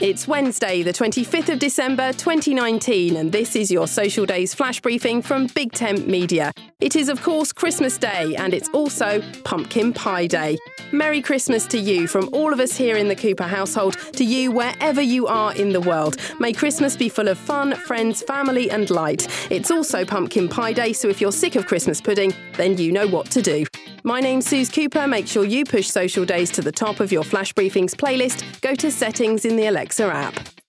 It's Wednesday, the 25th of December 2019, and this is your Social Days Flash Briefing from Big Temp Media. It is, of course, Christmas Day, and it's also Pumpkin Pie Day. Merry Christmas to you from all of us here in the Cooper household, to you wherever you are in the world. May Christmas be full of fun, friends, family and light. It's also Pumpkin Pie Day, so if you're sick of Christmas pudding, then you know what to do. My name's Suze Cooper. Make sure you push Social Days to the top of your Flash Briefings playlist. Go to Settings in the Alexa app.